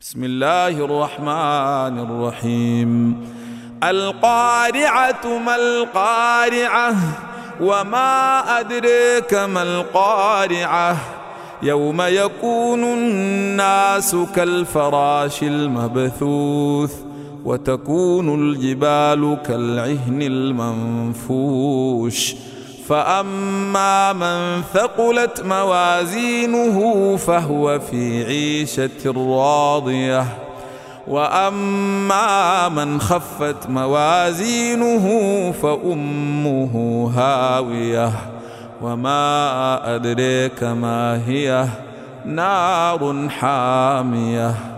بسم الله الرحمن الرحيم. القارعة ما القارعة وما أدريك ما القارعة يوم يكون الناس كالفراش المبثوث وتكون الجبال كالعهن المنفوش فأما من ثقلت موازينه فهو في عيشة راضية وأما من خفت موازينه فأمه هاوية وما أدريك ما هي نار حامية.